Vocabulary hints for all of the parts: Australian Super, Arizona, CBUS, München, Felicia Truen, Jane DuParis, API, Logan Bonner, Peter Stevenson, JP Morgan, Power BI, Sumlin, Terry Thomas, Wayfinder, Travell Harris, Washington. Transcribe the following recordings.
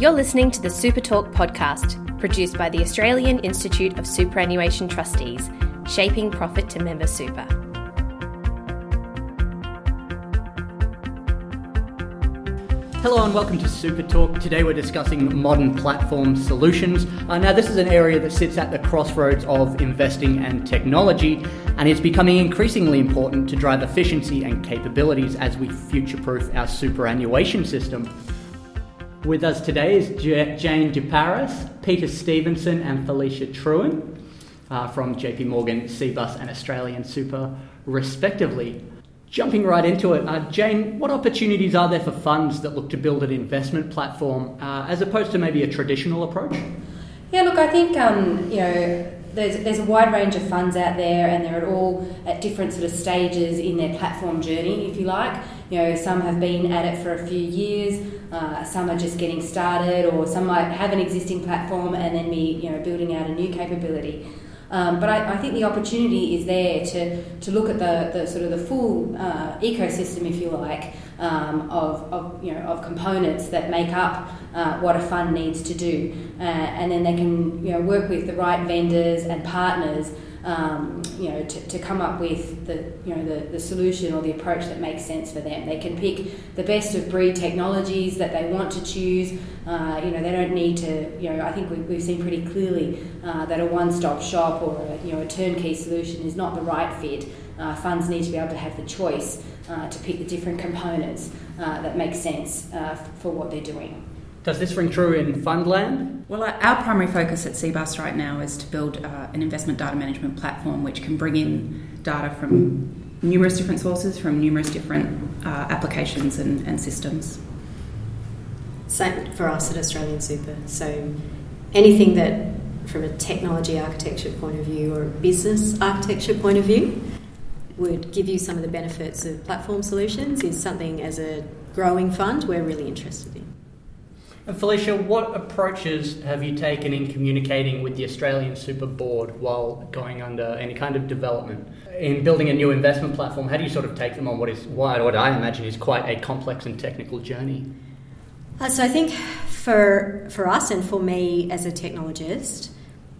You're listening to the Super Talk podcast, produced by the Australian Institute of Superannuation Trustees, shaping profit to member super. Hello and welcome to Super Talk. Today we're discussing modern platform solutions. Now this is an area that sits at the crossroads of investing and technology, and it's becoming increasingly important to drive efficiency and capabilities as we future-proof our superannuation system. With us today is Jane DuParis, Peter Stevenson and Felicia Truen from JP Morgan, CBUS and Australian Super respectively. Jumping right into it, Jane, what opportunities are there for funds that look to build an investment platform as opposed to maybe a traditional approach? Yeah, look, I think there's a wide range of funds out there, and they're all at different sort of stages in their platform journey, if you like. You know, some have been at it for a few years, some are just getting started, or some might have an existing platform and then be building out a new capability. But I think the opportunity is there to look at the sort of the full ecosystem, if you like, of components that make up what a fund needs to do, and then they can work with the right vendors and partners to come up with the solution or the approach that makes sense for them. They can pick the best of breed technologies that they want to choose. They don't need to. I think we've seen pretty clearly that a one-stop shop or a turnkey solution is not the right fit. Funds need to be able to have the choice to pick the different components that make sense for what they're doing. Does this ring true in Fundland? Well, our primary focus at CBUS right now is to build an investment data management platform which can bring in data from numerous different sources, from numerous different applications and systems. Same for us at Australian Super. So anything that, from a technology architecture point of view or a business architecture point of view, would give you some of the benefits of platform solutions is something, as a growing fund, we're really interested in. And Felicia, what approaches have you taken in communicating with the Australian Super Board while going under any kind of development? In building a new investment platform, how do you sort of take them on what I imagine is quite a complex and technical journey? So I think for us and for me as a technologist,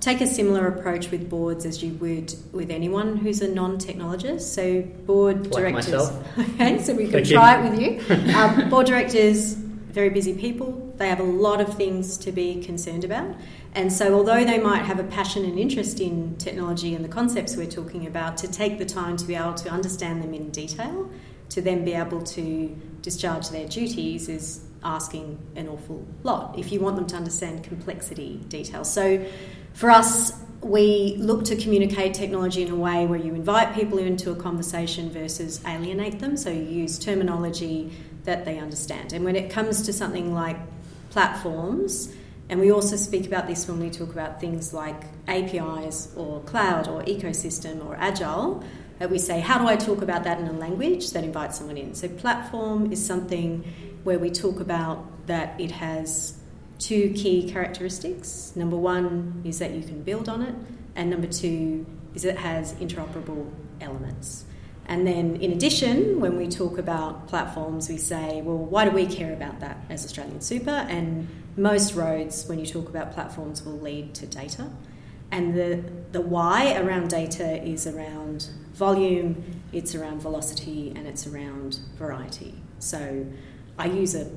take a similar approach with boards as you would with anyone who's a non-technologist. So board directors... myself. Okay, so we can try it with you. Board directors, very busy people. They have a lot of things to be concerned about. And so although they might have a passion and interest in technology and the concepts we're talking about, to take the time to be able to understand them in detail, to then be able to discharge their duties is asking an awful lot if you want them to understand complexity detail. So for us, we look to communicate technology in a way where you invite people into a conversation versus alienate them. So you use terminology that they understand. And when it comes to something like platforms, and we also speak about this when we talk about things like APIs or cloud or ecosystem or agile, that we say, how do I talk about that in a language that invites someone in? So platform is something where we talk about that it has two key characteristics. Number one is that you can build on it, and number two is it has interoperable elements. And then in addition, when we talk about platforms, we say, well, why do we care about that as Australian Super? And most roads, when you talk about platforms, will lead to data. And the why around data is around volume, it's around velocity, and it's around variety. So I use a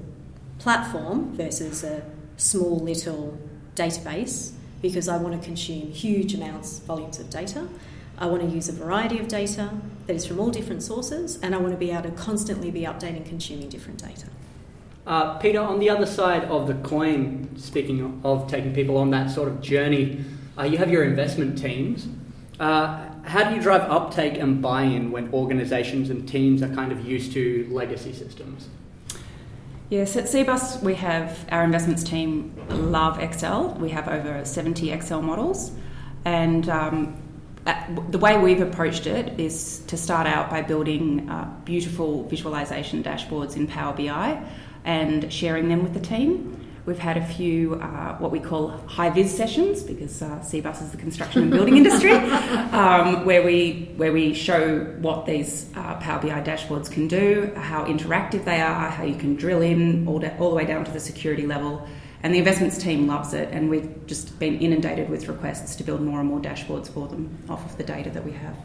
platform versus a small little database because I want to consume huge amounts, volumes of data. I want to use a variety of data that is from all different sources, and I want to be able to constantly be updating, consuming different data. Peter, on the other side of the coin, speaking of taking people on that sort of journey, you have your investment teams. How do you drive uptake and buy-in when organisations and teams are kind of used to legacy systems? Yes, at CBUS we have our investments team love Excel. We have over 70 Excel models, and the way we've approached it is to start out by building beautiful visualisation dashboards in Power BI and sharing them with the team. We've had a few what we call high-vis sessions because CBUS is the construction and building industry, where we show what these Power BI dashboards can do, how interactive they are, how you can drill in all the way down to the security level, And the investments team loves it, and we've just been inundated with requests to build more and more dashboards for them off of the data that we have.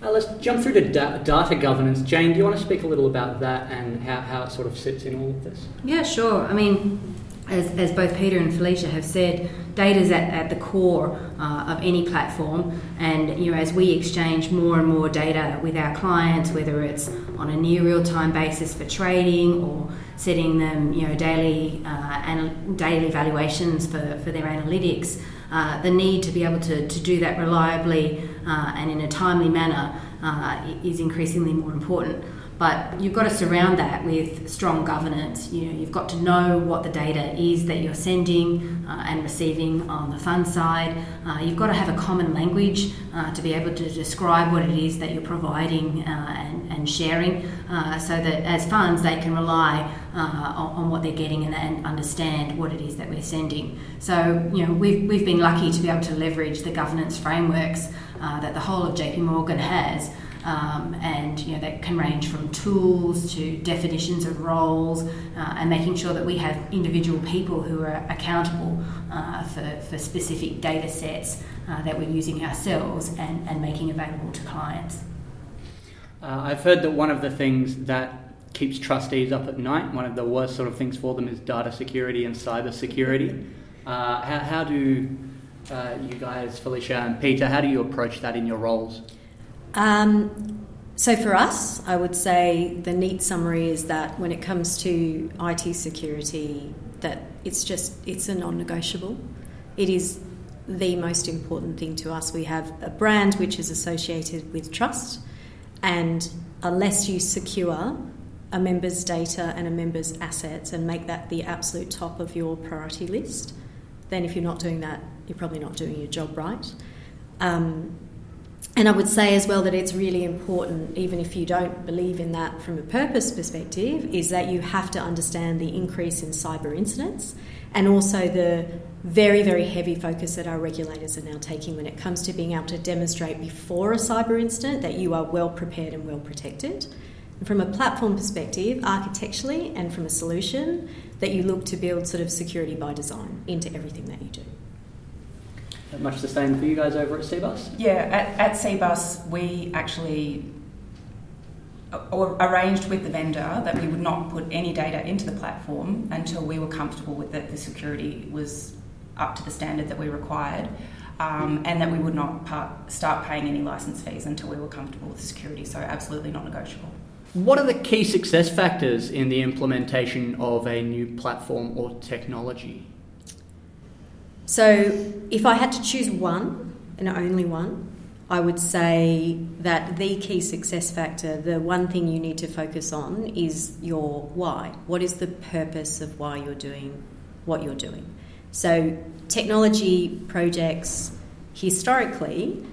Let's jump through to data governance. Jane, do you want to speak a little about that and how it sort of sits in all of this? Yeah, sure. I mean, as both Peter and Felicia have said, data is at the core of any platform, and you know, as we exchange more and more data with our clients, whether it's on a near real-time basis for trading or setting them, you know, daily valuations for their analytics, the need to be able to do that reliably and in a timely manner is increasingly more important. But you've got to surround that with strong governance. You know, you've got to know what the data is that you're sending and receiving on the fund side. You've got to have a common language to be able to describe what it is that you're providing and sharing, so that as funds they can rely on what they're getting and understand what it is that we're sending. So you know, we've been lucky to be able to leverage the governance frameworks that the whole of JP Morgan has. And you know, that can range from tools to definitions of roles, and making sure that we have individual people who are accountable for specific data sets that we're using ourselves and making available to clients. I've heard that one of the things that keeps trustees up at night, one of the worst sort of things for them, is data security and cyber security. How do you guys, Felicia and Peter, how do you approach that in your roles? So for us, I would say the neat summary is that when it comes to IT security, that it's a non-negotiable. It is the most important thing to us. We have a brand which is associated with trust, and unless you secure a member's data and a member's assets and make that the absolute top of your priority list, then if you're not doing that, you're probably not doing your job right. And I would say as well that it's really important, even if you don't believe in that from a purpose perspective, is that you have to understand the increase in cyber incidents and also the very, very heavy focus that our regulators are now taking when it comes to being able to demonstrate before a cyber incident that you are well prepared and well protected. And from a platform perspective, architecturally and from a solution, that you look to build sort of security by design into everything that you do. Much the same for you guys over at CBUS? Yeah, at CBUS we actually arranged with the vendor that we would not put any data into the platform until we were comfortable with that the security was up to the standard that we required, and that we would not start paying any licence fees until we were comfortable with the security, so absolutely not negotiable. What are the key success factors in the implementation of a new platform or technology? So if I had to choose one, and only one, I would say that the key success factor, the one thing you need to focus on, is your why. What is the purpose of why you're doing what you're doing? So technology projects historically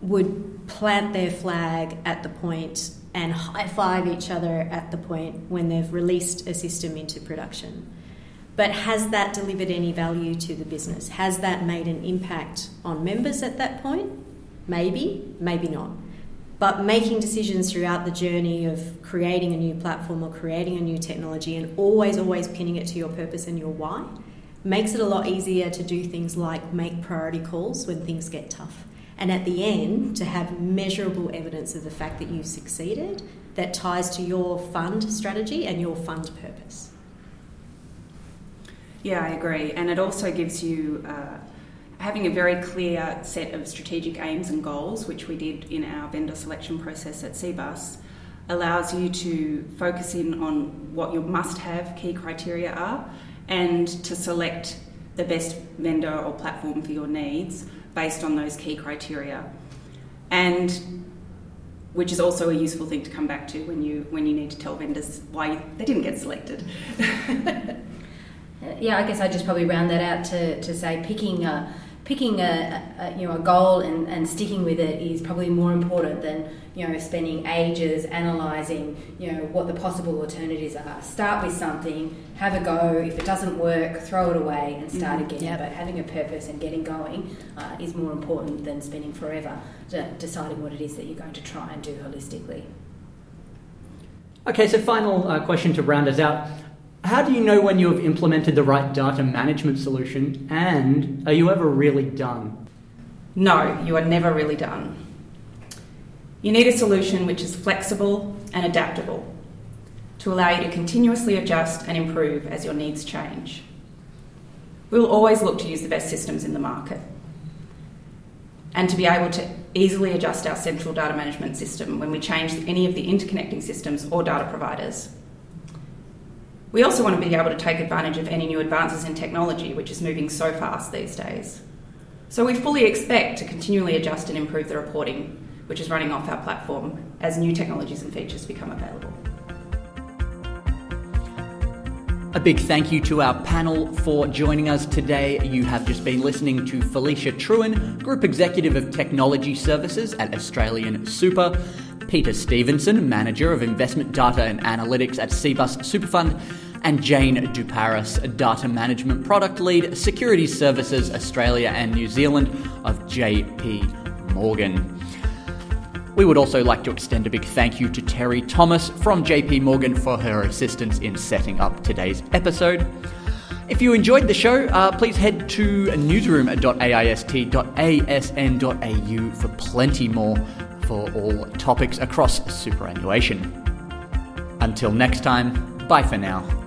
would plant their flag at the point and high-five each other at the point when they've released a system into production. But has that delivered any value to the business? Has that made an impact on members at that point? Maybe, maybe not. But making decisions throughout the journey of creating a new platform or creating a new technology and always, always pinning it to your purpose and your why makes it a lot easier to do things like make priority calls when things get tough. And at the end, to have measurable evidence of the fact that you've succeeded that ties to your fund strategy and your fund purpose. Yeah, I agree. And it also gives you having a very clear set of strategic aims and goals, which we did in our vendor selection process at CBUS, allows you to focus in on what your must-have key criteria are and to select the best vendor or platform for your needs based on those key criteria. And which is also a useful thing to come back to when you need to tell vendors why they didn't get selected. Yeah, I guess I just probably round that out to say picking a you know, a goal and sticking with it is probably more important than, you know, spending ages analysing, you know, what the possible alternatives are. Start with something, have a go. If it doesn't work, throw it away and start again. Yep. But having a purpose and getting going is more important than spending forever deciding what it is that you're going to try and do holistically. Okay, so final question to round us out. How do you know when you have implemented the right data management solution, and are you ever really done? No, you are never really done. You need a solution which is flexible and adaptable to allow you to continuously adjust and improve as your needs change. We will always look to use the best systems in the market and to be able to easily adjust our central data management system when we change any of the interconnecting systems or data providers. We also want to be able to take advantage of any new advances in technology, which is moving so fast these days. So we fully expect to continually adjust and improve the reporting, which is running off our platform as new technologies and features become available. A big thank you to our panel for joining us today. You have just been listening to Felicia Truen, Group Executive of Technology Services at Australian Super, Peter Stevenson, Manager of Investment Data and Analytics at CBUS Superfund, and Jane DuParis, Data Management Product Lead, Securities Services Australia and New Zealand of JP Morgan. We would also like to extend a big thank you to Terry Thomas from JP Morgan for her assistance in setting up today's episode. If you enjoyed the show, please head to newsroom.aist.asn.au for plenty more for all topics across superannuation. Until next time, bye for now.